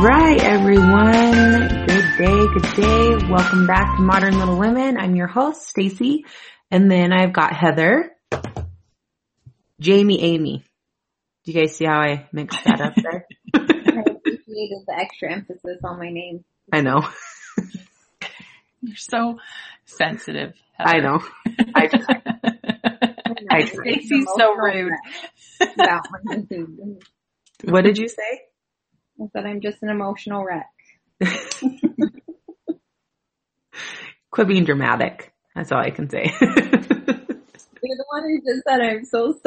Alright everyone, good day. Welcome back to Modern Little Women. I'm your host, Stacey, and then I've got Heather, Jamie, Amy. Do you guys see how I mixed that up there? I appreciated the extra emphasis on my name. I know. You're so sensitive, Heather. I know. I Stacey's so rude. What did you say? I said I'm just an emotional wreck. Quit being dramatic. That's all I can say. You're the one who just said I'm so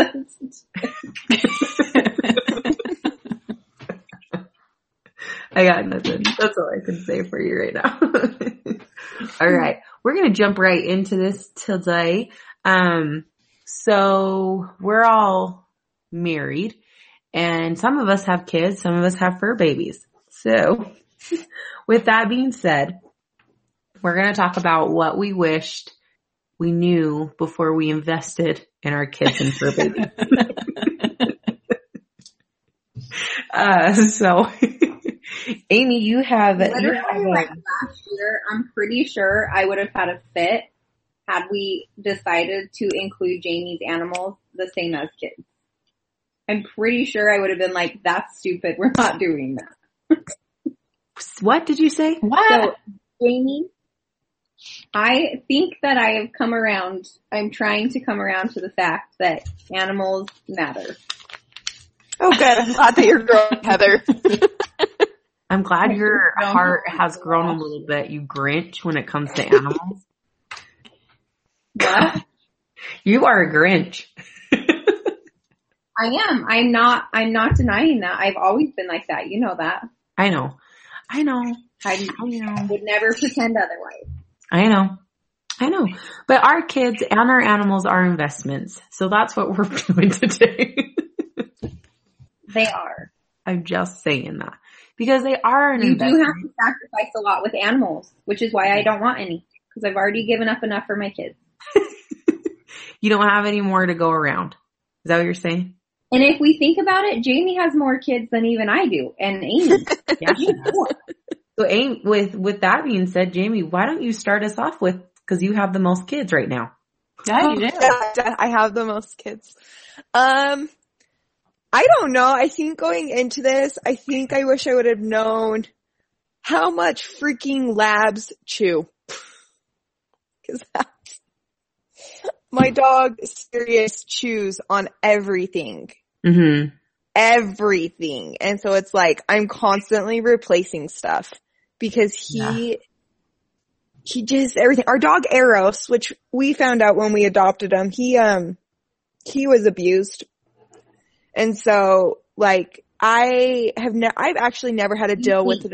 sensitive. I got nothing. That's all I can say for you right now. All right. We're going to jump right into this today. So we're all married. And some of us have kids, some of us have fur babies. So, with that being said, we're going to talk about what we wished we knew before we invested in our kids and fur babies. So, Amy, you have... Literally, last year, I'm pretty sure I would have had a fit had we decided to include Jamie's animals the same as kids. I'm pretty sure I would have been like, that's stupid. We're not doing that. What did you say? What? So, Jamie, I think that I have come around. I'm trying to come around to the fact that animals matter. Oh, good. I'm glad that you're growing, Heather. I'm glad your heart has grown a little bit, you Grinch, when it comes to animals. What? You are a Grinch. I am. I'm not denying that. I've always been like that. You know that. I know. I would never pretend otherwise. I know. But our kids and our animals are investments. So that's what we're doing today. They are. I'm just saying that. Because they are an investment. You do have to sacrifice a lot with animals, which is why I don't want any. Because I've already given up enough for my kids. You don't have any more to go around. Is that what you're saying? And if we think about it, Jamie has more kids than even I do, and Amy. Yeah, she has. So, Amy, with that being said, Jamie, why don't you start us off with, because you have the most kids right now. Yeah, you do. Yeah, I have the most kids. I don't know. I think going into this, I think I wish I would have known how much freaking labs chew. Because that's... My dog, Sirius, chews on everything. Mm-hmm. Everything. And so it's like, I'm constantly replacing stuff because he just everything. Our dog, Eros, which we found out when we adopted him, he was abused. And so, like, I've actually never had to deal with it.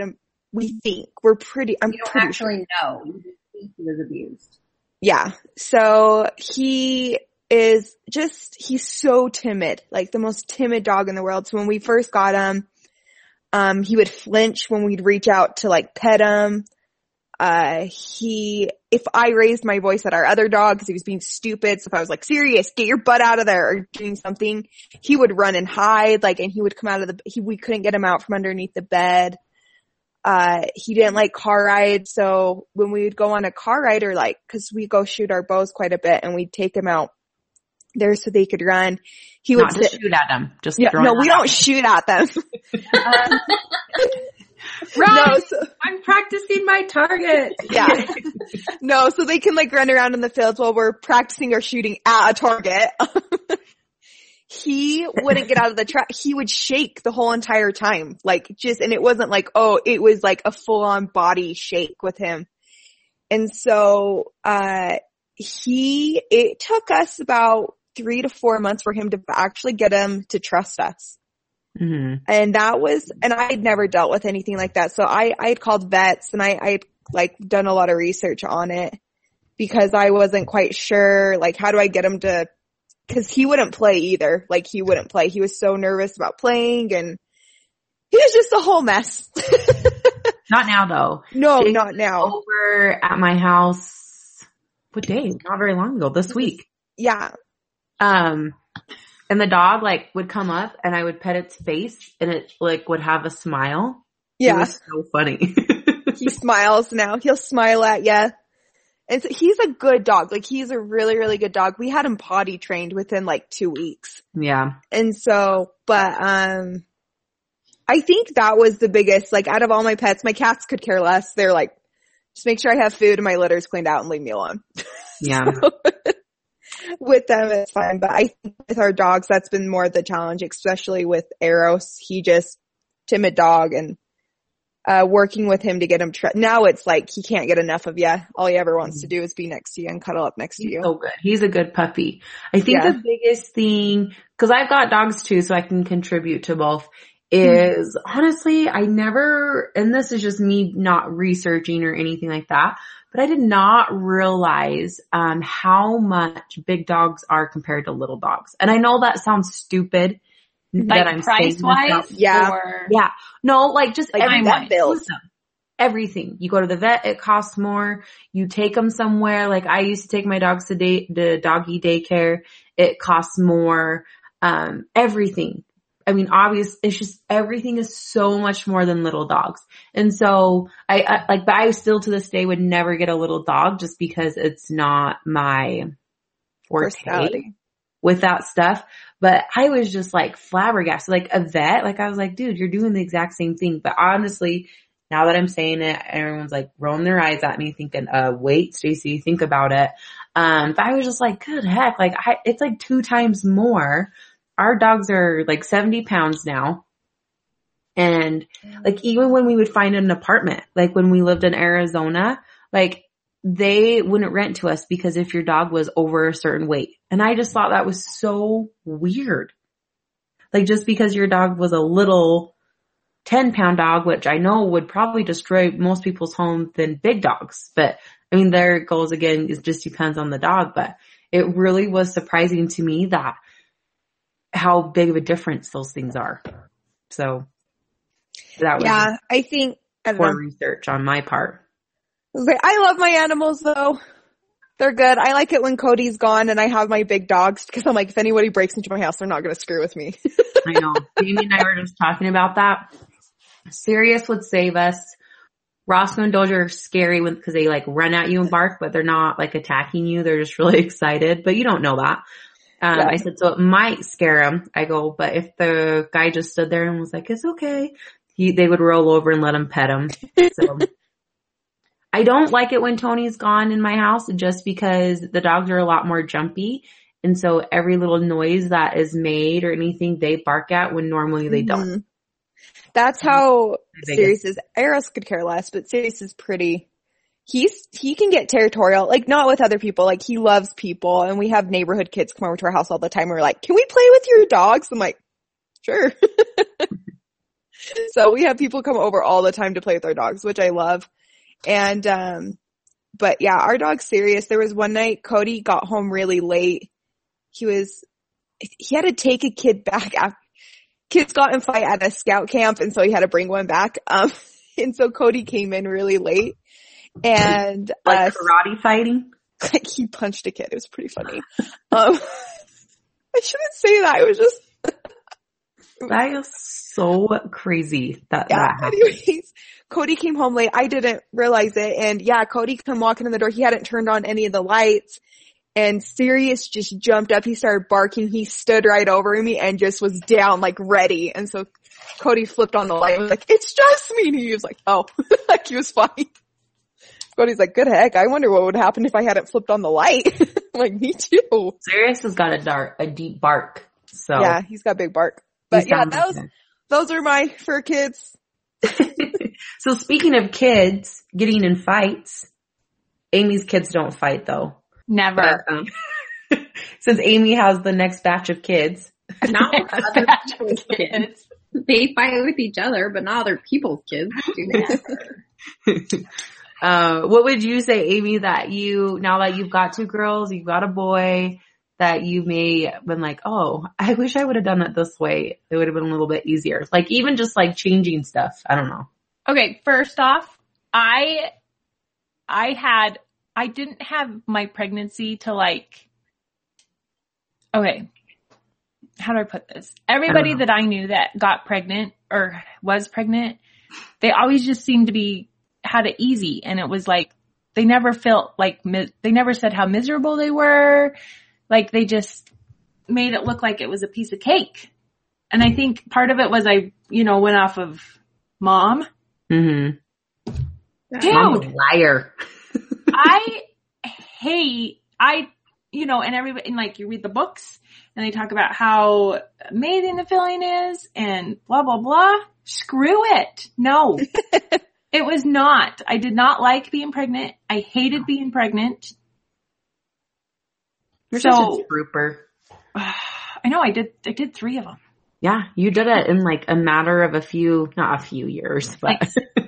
We think we're pretty, I'm you don't pretty actually sure. know. You just think he was abused. Yeah. So he is just, he's so timid, like the most timid dog in the world. So when we first got him, he would flinch when we'd reach out to like pet him. If I raised my voice at our other dog because he was being stupid, so if I was like, Sirius, get your butt out of there or doing something, he would run and hide, like, and he would come out of we couldn't get him out from underneath the bed. He didn't like car rides, so when we would go on a car ride or like, cause we go shoot our bows quite a bit and we'd take him out there so they could run. He would just shoot at them. Just yeah, no, we don't shoot at them. Right. No, so, I'm practicing my target. Yeah. No, so they can like run around in the fields while we're practicing or shooting at a target. He wouldn't get out of the trap. He would shake the whole entire time. Like just, and it wasn't like, oh, it was like a full on body shake with him. And so, it took us about 3 to 4 months for him to actually get him to trust us. Mm-hmm. And and I'd never dealt with anything like that. So I had called vets and I'd like done a lot of research on it because I wasn't quite sure, like, how do I get him to, cause he wouldn't play either. Like he wouldn't play. He was so nervous about playing and he was just a whole mess. Not now though. No, it not now. Over at my house. What day? Not very long ago. This week. Yeah. And the dog like would come up and I would pet its face and it like would have a smile Yeah. It was so funny. He smiles now. He'll smile at you. And so he's a good dog. Like, he's a really, really good dog. We had him potty trained within like 2 weeks. Yeah. And so, but, I think that was the biggest, like, out of all my pets, my cats could care less. They're like, just make sure I have food and my litter's cleaned out and leave me alone. Yeah. So, with them, it's fine. But I think with our dogs, that's been more the challenge, especially with Eros. He just, timid dog, and working with him to get him now it's like he can't get enough of you. All he ever wants to do is be next to you and cuddle up next to you. So good. He's a good puppy. I think the biggest thing, because I've got dogs too, so I can contribute to both, is honestly, I never, and this is just me not researching or anything like that, but I did not realize how much big dogs are compared to little dogs. And I know that sounds stupid. Like, I'm price-wise? Yeah. Yeah. No, like, just like everything. You go to the vet, it costs more. You take them somewhere. Like, I used to take my dogs to doggy daycare. It costs more. Everything. I mean, obviously, it's just everything is so much more than little dogs. And so but I still to this day would never get a little dog just because it's not my forte with that stuff. But I was just like flabbergasted, like a vet. Like, I was like, dude, you're doing the exact same thing. But honestly, now that I'm saying it, everyone's like rolling their eyes at me thinking, wait, Stacey, think about it. But I was just like, good heck. Like, it's like 2 times more. Our dogs are like 70 pounds now. And like, even when we would find an apartment, like when we lived in Arizona, like, they wouldn't rent to us because if your dog was over a certain weight. And I just thought that was so weird. Like, just because your dog was a little 10-pound dog, which I know would probably destroy most people's home than big dogs. But I mean, there it goes again. It just depends on the dog, but it really was surprising to me that how big of a difference those things are. So that was I think poor research on my part. I love my animals though. They're good. I like it when Cody's gone and I have my big dogs because I'm like, if anybody breaks into my house, they're not going to screw with me. I know. Jamie and I were just talking about that. Sirius would save us. Roscoe and Dozer are scary because they like run at you and bark, but they're not like attacking you. They're just really excited, but you don't know that. I said, so it might scare them. I go, but if the guy just stood there and was like, it's okay, they would roll over and let him pet him. So. I don't like it when Tony's gone in my house just because the dogs are a lot more jumpy. And so every little noise that is made or anything they bark at when normally they don't. That's how Sirius is. Eros could care less, but Sirius is pretty. He can get territorial, like not with other people. Like he loves people and we have neighborhood kids come over to our house all the time. We're like, can we play with your dogs? I'm like, sure. So we have people come over all the time to play with our dogs, which I love. And, but yeah, our dog's serious. There was one night Cody got home really late. He had to take a kid back after kids got in fight at a scout camp. And so he had to bring one back. And so Cody came in really late and, like karate fighting. Like he punched a kid. It was pretty funny. I shouldn't say that. It was just. That is so crazy that happened. Anyways, Cody came home late. I didn't realize it. And yeah, Cody come walking in the door. He hadn't turned on any of the lights. And Sirius just jumped up. He started barking. He stood right over me and just was down, like ready. And so Cody flipped on the light and was like, it's just me. And he was like, oh, like he was fine. Cody's like, good heck. I wonder what would happen if I hadn't flipped on the light. Like, me too. Sirius has got a deep bark. So yeah, he's got a big bark. But yeah, those are my fur kids. So speaking of kids getting in fights, Amy's kids don't fight though. Never. But, since Amy has the next batch of kids. Not the batch of kids. They fight with each other, but not other people's kids. Do what would you say, Amy, that you, now that you've got 2 girls, you've got a boy, that you may have been like, oh, I wish I would have done it this way. It would have been a little bit easier. Like, even just, like, changing stuff. I don't know. Okay, first off, I didn't have my pregnancy to, like, okay, how do I put this? Everybody that I knew that got pregnant or was pregnant they always just seemed to be, had it easy. And it was like, they never felt like, they never said how miserable they were. Like they just made it look like it was a piece of cake. And I think part of it was I went off of mom. Mm-hmm. Dude, mom's a liar. And everybody, and like you read the books and they talk about how amazing the feeling is and blah, blah, blah. Screw it. No, it was not. I did not like being pregnant. I hated being pregnant. You're such a trooper. I know. I did 3 of them. Yeah. You did it in like a matter of not a few years, but like 6 years.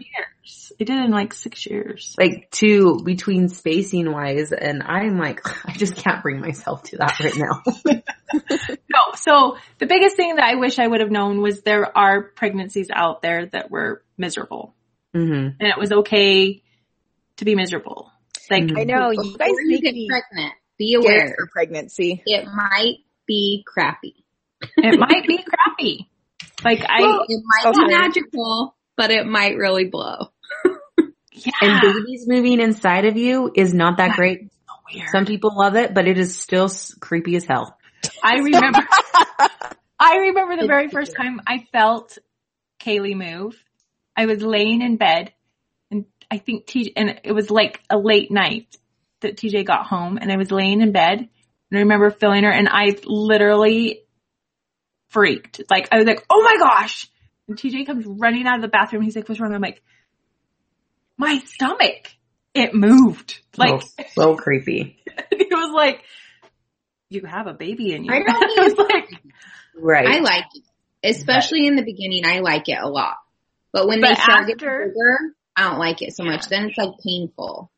I did it in like 6 years. Like 2 between spacing wise. And I'm like, I just can't bring myself to that right now. No. So the biggest thing that I wish I would have known was there are pregnancies out there that were miserable. Mm-hmm. And it was okay to be miserable. Like I know you guys make me pregnant. Be aware for pregnancy. It might be crappy. It might be crappy. It might be magical, but it might really blow. Yeah. And babies moving inside of you is not that great. So weird. Some people love it, but it is still creepy as hell. I remember the very first time I felt Kaylee move. I was laying in bed, and I think TJ, and it was like a late night that TJ got home, and I was laying in bed, and I remember feeling her, and I literally freaked. Like, I was like, oh my gosh. And TJ comes running out of the bathroom. He's like, what's wrong? I'm like, my stomach, it moved. Like, so creepy. He was like, you have a baby in you. I don't I was like, right. I like it. Especially in the beginning, I like it a lot. But when they start getting bigger, I don't like it so much. Then it's like painful.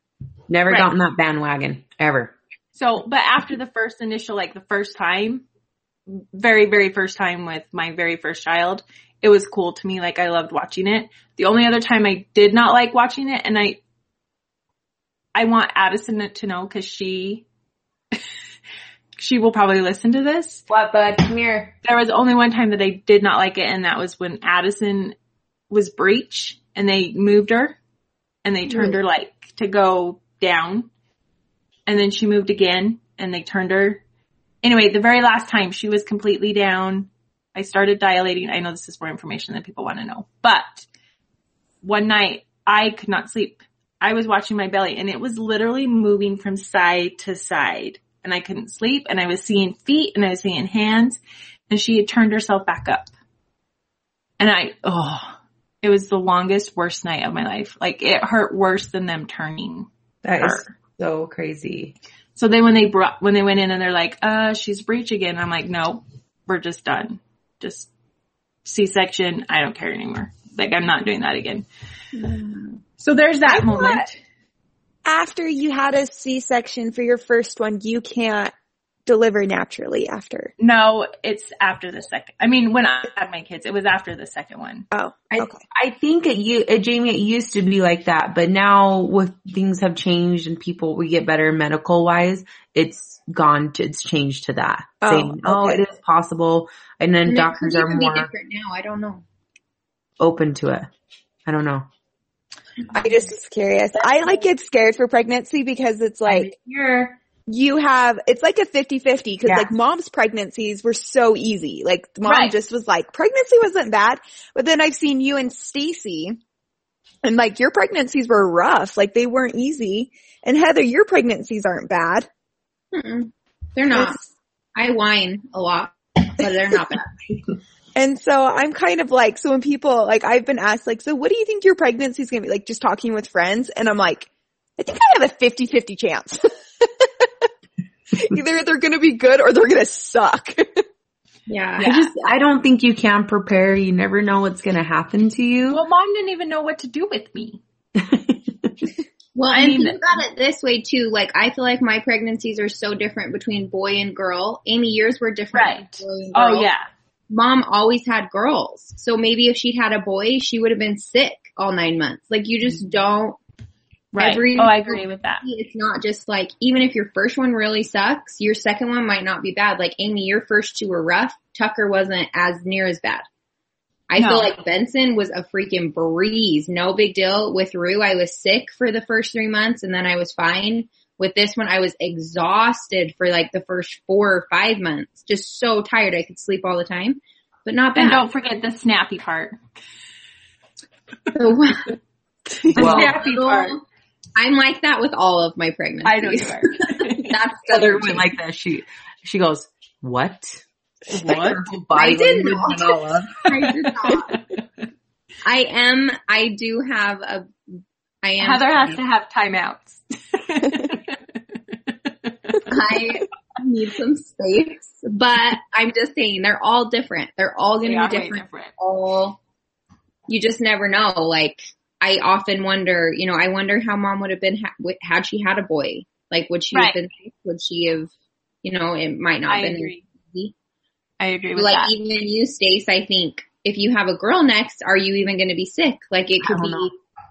Never got in that bandwagon ever. So, but after the first initial, like the first time, very, very first time with my very first child, it was cool to me. Like I loved watching it. The only other time I did not like watching it, and I want Addison to know because she will probably listen to this. What, bud? Come here. There was only one time that I did not like it, and that was when Addison was breech and they moved her and they turned her like to go down, and then she moved again and they turned her. Anyway, the very last time she was completely down, I started dilating. I know this is more information that people want to know, but one night I could not sleep. I was watching my belly and it was literally moving from side to side and I couldn't sleep, and I was seeing feet and I was seeing hands, and she had turned herself back up, and it was the longest, worst night of my life. Like, it hurt worse than them turning her. Is so crazy. So then when they went in and they're like, she's breech again. I'm like, no, we're just done. Just C-section. I don't care anymore. Like, I'm not doing that again. So there's that moment. After you had a C-section for your first one, you can't deliver naturally after. No, it's after the second. I mean, when I had my kids, it was after the second one. Oh, okay. I think Jamie, it used to be like that, but now with things have changed and we get better medical wise, it's gone. It's changed to that. Oh, saying, it is possible. And then doctors are more different now. I don't know. Open to it. I don't know. I'm just curious. I get scared for pregnancy because it's like you're. You have, it's like a 50-50 because like mom's pregnancies were so easy. Like mom just was like, pregnancy wasn't bad. But then I've seen you and Stacey and like your pregnancies were rough. Like they weren't easy. And Heather, your pregnancies aren't bad. Mm-mm. They're not. I whine a lot, but they're not bad. And so I'm kind of like, so when people I've been asked so what do you think your pregnancy is going to be? Like just talking with friends. And I'm like, I think I have a 50-50 chance. Either they're going to be good or they're going to suck. Yeah. I don't think you can prepare. You never know what's going to happen to you. Well, mom didn't even know what to do with me. Well, I mean, think about it this way too. Like, I feel like my pregnancies are so different between boy and girl. Amy, yours were different. Right. Boy and girl. Oh, yeah. Mom always had girls. So maybe if she'd had a boy, she would have been sick all 9 months. Like, you just don't. Right. I agree with that. It's not just like, even if your first one really sucks, your second one might not be bad. Like Amy, your first 2 were rough. Tucker wasn't as near as bad. I feel like Benson was a freaking breeze. No big deal. With Rue, I was sick for the first 3 months and then I was fine. With this one, I was exhausted for like the first 4 or 5 months. Just so tired. I could sleep all the time, but not bad. And don't forget the snappy part. The snappy part. I'm like that with all of my pregnancies. I know you are. That's the other one like that. She goes, what? What? I did not. I am. Heather has to have timeouts. I need some space, but I'm just saying they're all different. They're all going to be different. All, you just never know. Like, I often wonder, you know, I wonder how mom would have been had she had a boy. Like, would she have been, would she have, you know, it might not have been easy. I agree with that. Like, even you, Stace, I think if you have a girl next, are you even going to be sick? Like, it could be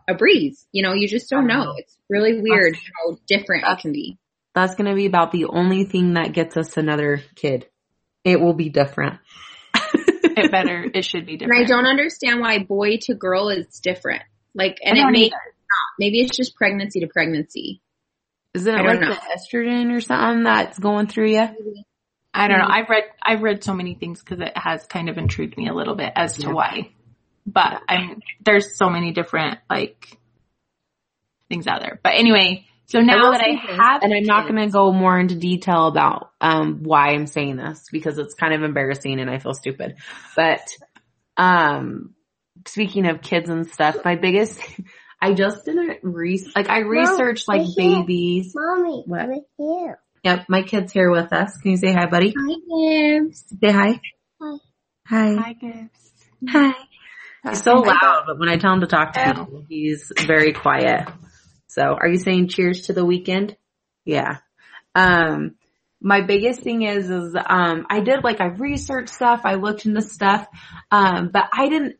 a breeze. You know, you just don't know. It's really weird how different it can be. That's going to be about the only thing that gets us another kid. It will be different. It should be different. And I don't understand why boy to girl is different. Like, and it may not. Maybe it's just pregnancy to pregnancy. Isn't it like the estrogen or something that's going through you? I don't know. I've read so many things because it has kind of intrigued me a little bit as to why. But there's so many different like things out there. But anyway, so now that I have, and I'm not going to go more into detail about why I'm saying this because it's kind of embarrassing and I feel stupid. But speaking of kids and stuff, my biggest, I researched Mom, like babies. Mommy, what? Here. Yep, my kid's here with us. Can you say hi, buddy? Hi, Gibbs. Say hi. Hi. Hi. Hi, Gibbs. Hi. He's so loud, but when I tell him to talk to him, he's very quiet. So, are you saying cheers to the weekend? Yeah. My biggest thing is I researched stuff, I looked into stuff, but I didn't,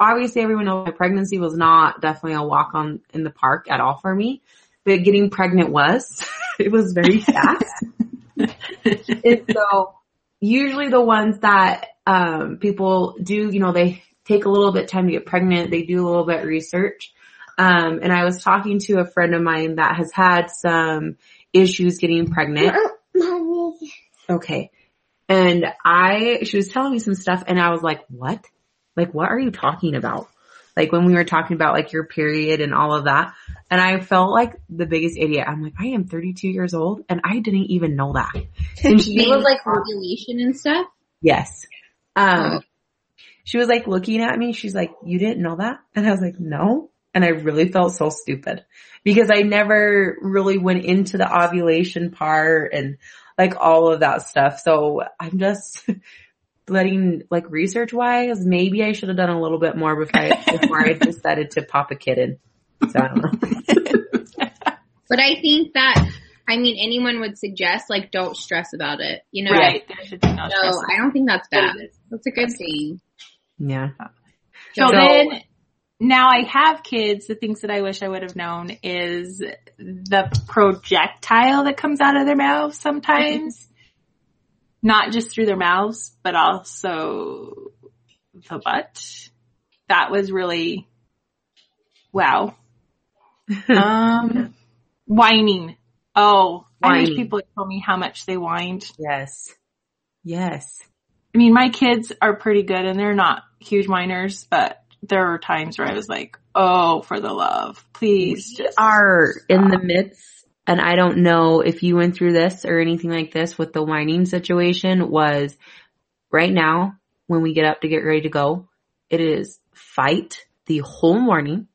obviously everyone knows my pregnancy was not definitely a walk on in the park at all for me, but getting pregnant was, it was very fast. And so usually the ones that, people do, you know, they take a little bit of time to get pregnant. They do a little bit of research. And I was talking to a friend of mine that has had some issues getting pregnant. Okay. And she was telling me some stuff and I was like, what? Like, what are you talking about? Like when we were talking about like your period and all of that. And I felt like the biggest idiot. I'm like, I am 32 years old and I didn't even know that. And she was like ovulation and stuff. Yes. She was like looking at me. She's like, you didn't know that? And I was like, no. And I really felt so stupid because I never really went into the ovulation part and like all of that stuff. So I'm just letting like research wise, maybe I should have done a little bit more before I decided to pop a kid in. So I don't know. But I think that, I mean, anyone would suggest like don't stress about it. You know, right. There should be no stress. I don't think that's bad. That's a good thing. Yeah. So then. Now I have kids, the things that I wish I would have known is the projectile that comes out of their mouths sometimes. Not just through their mouths, but also the butt. That was really, wow. Whining. Oh, I wish people would tell me how much they whined. Yes. Yes. I mean, my kids are pretty good and they're not huge whiners, but there were times where I was like, oh, for the love, please. We are in the midst, and I don't know if you went through this or anything like this with the whining situation, was right now when we get up to get ready to go, it is fight the whole morning.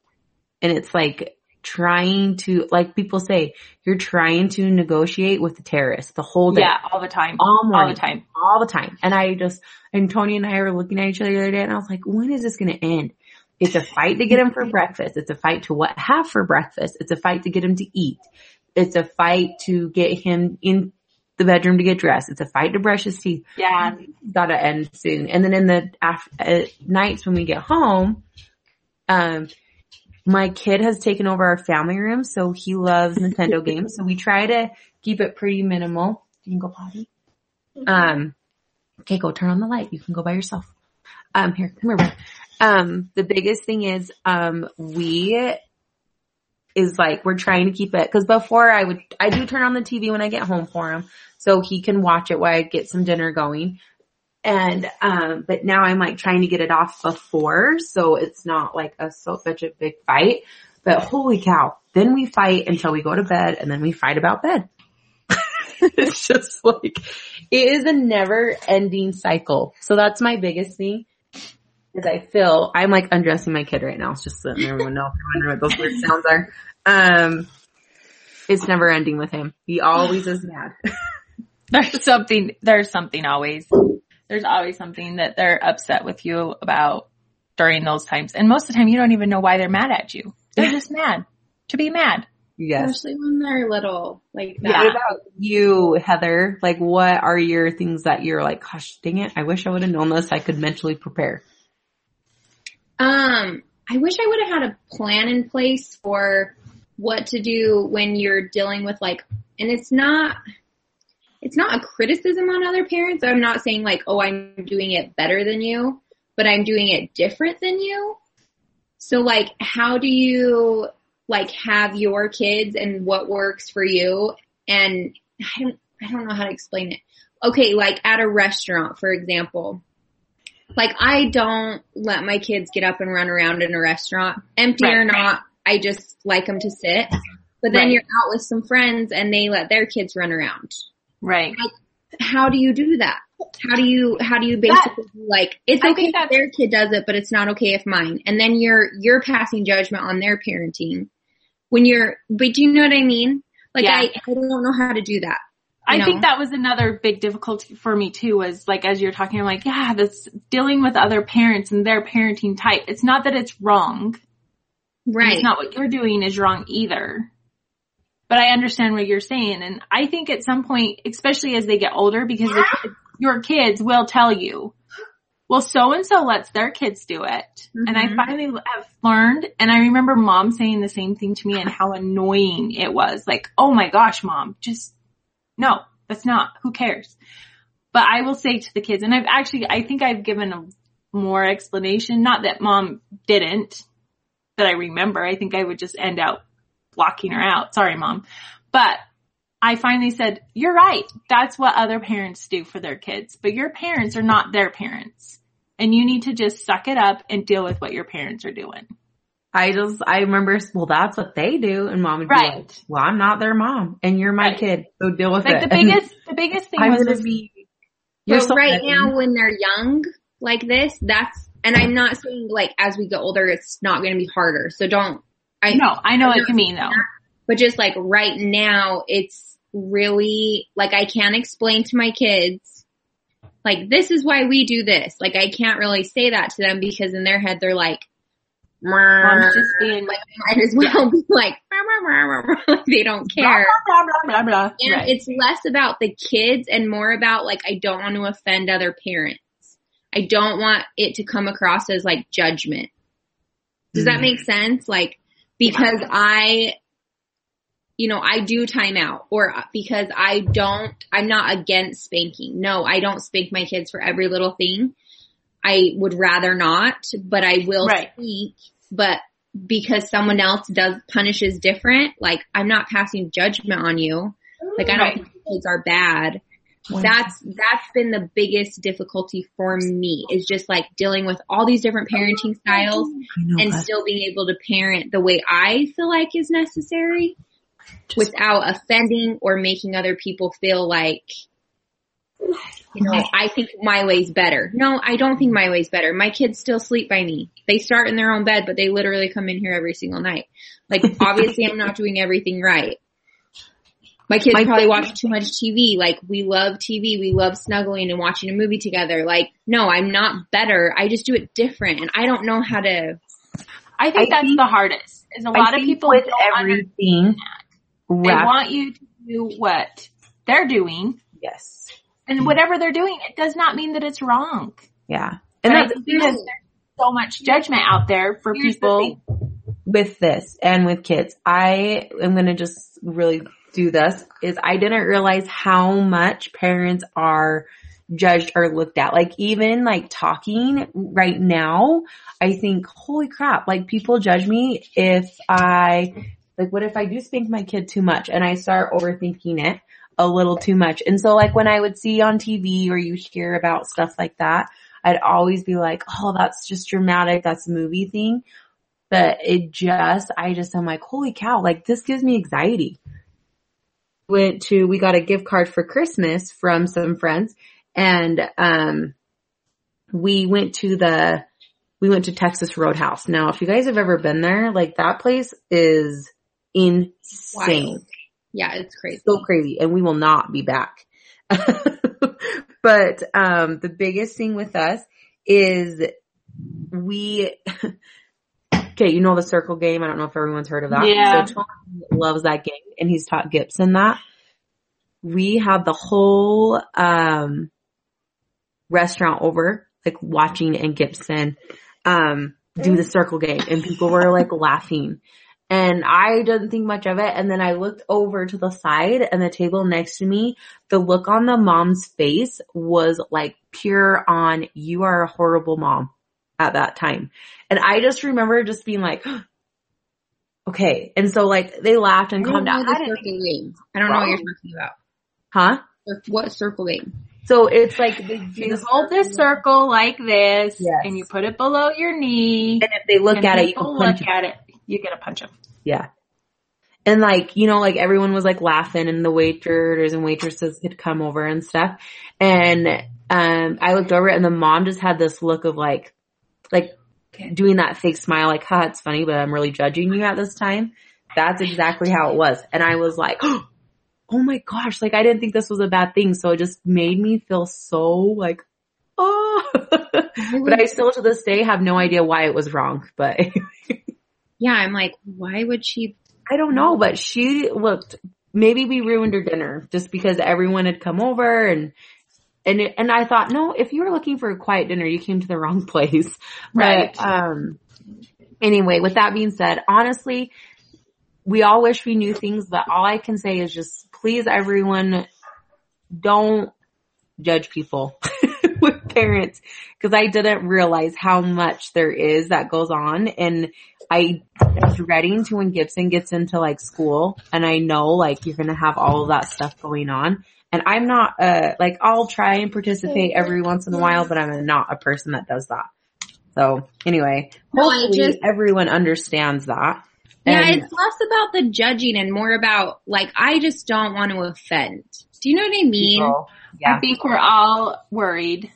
And it's like trying to, like people say, you're trying to negotiate with the terrorists the whole day. Yeah, all the time. All morning. All the time. All the time. And Tony and I were looking at each other the other day and I was like, when is this going to end? It's a fight to get him for breakfast. It's a fight to what have for breakfast. It's a fight to get him to eat. It's a fight to get him in the bedroom to get dressed. It's a fight to brush his teeth. Yeah. Gotta end soon. And then in the nights when we get home, my kid has taken over our family room, so he loves Nintendo games. So we try to keep it pretty minimal. You can go potty. Okay, go turn on the light. You can go by yourself. Here, come over. The biggest thing is, we're trying to keep it, cause before I do turn on the TV when I get home for him so he can watch it while I get some dinner going. And, but now I'm like trying to get it off before, so it's not like such a big fight, but holy cow. Then we fight until we go to bed, and then we fight about bed. It's just like, it is a never ending cycle. So that's my biggest thing. Because I feel, I'm like undressing my kid right now. It's just letting everyone know if you're wondering what those weird sounds are. It's never ending with him. He always is mad. There's always something that they're upset with you about during those times. And most of the time you don't even know why they're mad at you. They're just mad to be mad. Yes. Especially when they're little, like that. Yeah. What about you, Heather? Like, what are your things that you're like, gosh, dang it, I wish I would have known this. I could mentally prepare. I wish I would have had a plan in place for what to do when you're dealing with like, and it's not a criticism on other parents. I'm not saying like, oh, I'm doing it better than you, but I'm doing it different than you. So like, how do you like have your kids and what works for you? And I don't know how to explain it. Okay. Like at a restaurant, for example, like I don't let my kids get up and run around in a restaurant, empty right, or not. Right. I just like them to sit, but then right. You're out with some friends and they let their kids run around. Right. Like, how do you do that? How do you basically like, it's okay if their kid does it, but it's not okay if mine. And then you're passing judgment on their parenting when but do you know what I mean? Like yeah. I don't know how to do that. I think that was another big difficulty for me too, was like, as you're talking, I'm like, yeah, that's dealing with other parents and their parenting type. It's not that it's wrong. Right. It's not what you're doing is wrong either. But I understand what you're saying. And I think at some point, especially as they get older, because your kids will tell you, well, so-and-so lets their kids do it. Mm-hmm. And I finally have learned, and I remember mom saying the same thing to me and how annoying it was. Like, oh my gosh, mom, just no, that's not, who cares? But I will say to the kids, and I think I've given a more explanation, not that mom didn't, that I remember. I think I would just end out blocking her out. Sorry, mom. But I finally said, you're right. That's what other parents do for their kids, but your parents are not their parents, and you need to just suck it up and deal with what your parents are doing. I remember, well, that's what they do. And mom would right. be like, well, I'm not their mom and you're my right. kid. So deal with it. The biggest thing was right now when they're young like this, and I'm not saying like, as we get older, it's not going to be harder. So I know what you mean though. But just like right now, it's really like I can't explain to my kids, like, this is why we do this. Like I can't really say that to them because in their head, they're like, mom's just being like, might as well be like, they don't care. Blah, blah, blah, blah, blah. Right. It's less about the kids and more about like, I don't want to offend other parents. I don't want it to come across as like judgment. Does that make sense? Like, because I do time out, or because I'm not against spanking. No, I don't spank my kids for every little thing. I would rather not, but I will right. spank. But because someone else punishes different, like I'm not passing judgment on you. Like I don't right. think kids are bad. That's been the biggest difficulty for me, is just like dealing with all these different parenting styles and still being able to parent the way I feel like is necessary without offending or making other people feel like, you know, I think my way's better. No, I don't think my way's better. My kids still sleep by me. They start in their own bed, but they literally come in here every single night. Like obviously I'm not doing everything right. My kids probably watch too much TV. Like we love TV. We love snuggling and watching a movie together. Like, no, I'm not better. I just do it different. And I don't know how to. I think that's the hardest, is a lot of people with everything. They want you to do what they're doing. Yes. And whatever they're doing, it does not mean that it's wrong. Yeah. And that's because there's so much judgment out there for people. With this and with kids, I am going to just really do this, is I didn't realize how much parents are judged or looked at. Like, even like talking right now, I think, holy crap, like people judge me if I, like, what if I do spank my kid too much and I start overthinking it a little too much? And so like when I would see on TV or you hear about stuff like that, I'd always be like, oh, that's just dramatic. That's a movie thing. But it just, I'm like, holy cow, like this gives me anxiety. We got a gift card for Christmas from some friends, and we went to Texas Roadhouse. Now, if you guys have ever been there, like that place is insane. Wow. Yeah, it's crazy. So crazy. And we will not be back. But the biggest thing with us is okay, you know the circle game. I don't know if everyone's heard of that. Yeah. So Tony loves that game, and he's taught Gibson that. We had the whole restaurant over, like watching and Gibson do the circle game, and people were like laughing. And I didn't think much of it. And then I looked over to the side, and the table next to me, the look on the mom's face was like pure on, you are a horrible mom at that time. And I just remember just being like, oh, okay. And so like they laughed and calmed down. I don't know what you're talking about. Huh? What circle game? So it's like you hold this circle like this, yes, and you put it below your knee. And if they look at it, you get a punch him. Yeah. And like, you know, like everyone was like laughing, and the waiters and waitresses could come over and stuff. And I looked over, and the mom just had this look of like doing that fake smile, like, ha, it's funny, but I'm really judging you at this time. That's exactly how it was. And I was like, oh my gosh, like I didn't think this was a bad thing. So it just made me feel so like, oh, but I still to this day have no idea why it was wrong. But yeah, I'm like, why would she? I don't know, but she looked, maybe we ruined her dinner just because everyone had come over, and I thought, no, if you were looking for a quiet dinner, you came to the wrong place. Right. But, anyway, with that being said, honestly, we all wish we knew things, but all I can say is just, please, everyone, don't judge people with parents, because I didn't realize how much there is that goes on. And I am dreading to when Gibson gets into like school, and I know like you're going to have all of that stuff going on. And I'm not like, I'll try and participate every once in a while, but I'm not a person that does that. So anyway, hopefully everyone understands that. Yeah, it's less about the judging and more about, like, I just don't want to offend. Do you know what I mean? People, yeah. I think we're all worried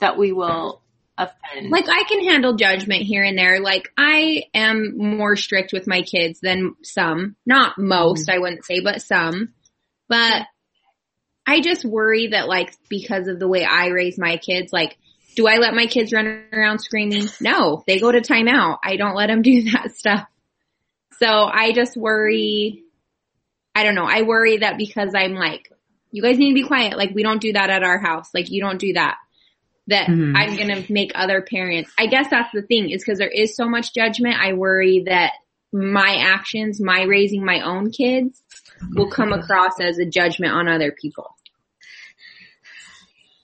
that we will offend. Like, I can handle judgment here and there. Like, I am more strict with my kids than some. Not most, I wouldn't say, but some. But I just worry that, like, because of the way I raise my kids, like, do I let my kids run around screaming? No. They go to timeout. I don't let them do that stuff. So I just worry, I don't know, I worry that because I'm like, you guys need to be quiet, like we don't do that at our house, like you don't do that, that I'm going to make other parents. I guess that's the thing, is because there is so much judgment, I worry that my actions, my raising my own kids, will come across as a judgment on other people.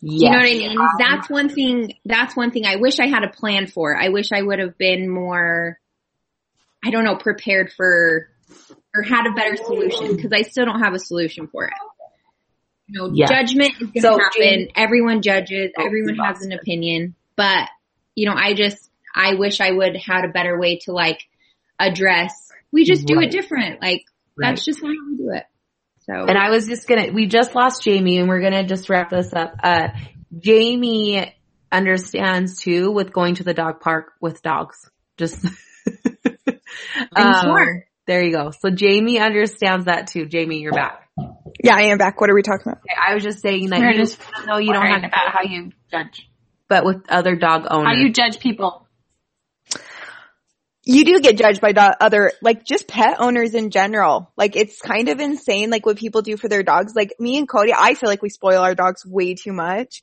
Yes. You know what I mean? That's one thing I wish I had a plan for. I wish I would have been more, I don't know, prepared for, or had a better solution, because I still don't have a solution for it. You know, yeah. Judgment is going to happen. Jamie, everyone judges. Everyone has an opinion. But, you know, I wish I would have had a better way to, like, address. We just do it different. Like, that's just how we do it. So. And I was just going to, we just lost Jamie, and we're going to just wrap this up. Jamie understands, too, with going to the dog park with dogs. Just... sure. There you go. So Jamie understands that too. Jamie, you're back. Yeah, I am back. What are we talking about? Okay, I was just saying that you don't have about how you judge, but with other dog owners, how you judge people. You do get judged by other, like just pet owners in general. Like it's kind of insane, like what people do for their dogs. Like me and Cody, I feel like we spoil our dogs way too much,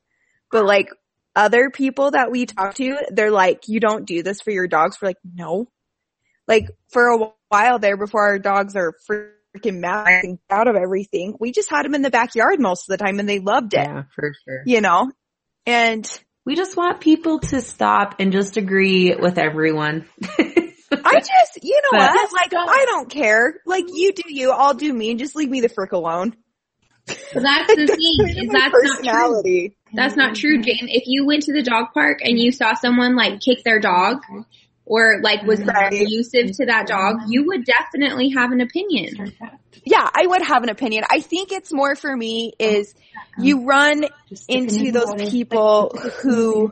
but like other people that we talk to, they're like, "You don't do this for your dogs." We're like, "No." Like, for a while there, before our dogs are freaking mad and out of everything. We just had them in the backyard most of the time and they loved it. Yeah, for sure. You know, and we just want people to stop and just agree with everyone. I just, you know what? Like, I don't care. Like, you do you, I'll do me, and just leave me the frick alone. That's the thing. That's not true, Jane. If you went to the dog park and you saw someone like kick their dog or like was abusive to that dog, you would definitely have an opinion. Yeah, I would have an opinion. I think it's more for me is you run into those people who,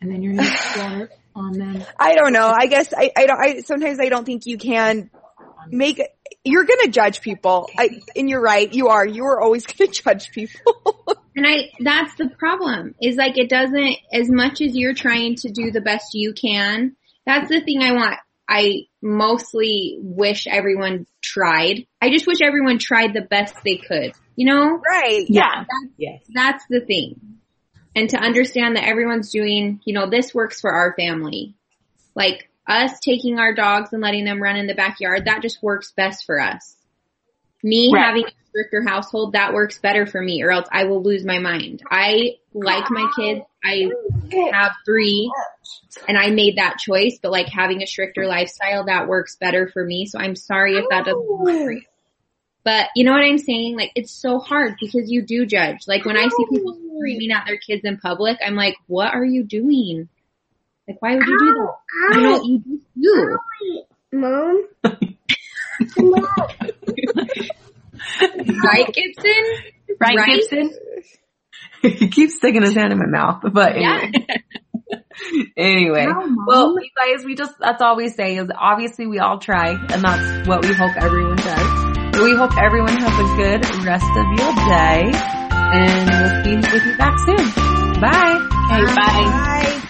and then you're not on them. I don't know. I guess sometimes I don't think you can make it. You're gonna judge people, and you're right. You are always gonna judge people. And that's the problem, is like it doesn't, as much as you're trying to do the best you can, that's the thing I want. I mostly wish everyone tried. I just wish everyone tried the best they could, you know? Right. Yeah. That's the thing. And to understand that everyone's doing, you know, this works for our family. Like, us taking our dogs and letting them run in the backyard, that just works best for us. Me having a stricter household, that works better for me, or else I will lose my mind. I like my kids. I have 3 and I made that choice, but like having a stricter lifestyle, that works better for me. So I'm sorry if that doesn't work for you. But you know what I'm saying? Like, it's so hard because you do judge. Like, when I see people screaming at their kids in public, I'm like, what are you doing? Like, why would you do that? You know what you do. Mom? Right, Gibson? Right, Gibson? He keeps sticking his hand in my mouth, but anyway. Yeah. Anyway. No, well, you guys, that's all we say is obviously we all try, and that's what we hope everyone does. We hope everyone has a good rest of your day, and we'll see you back soon. Bye. Okay, bye. Bye.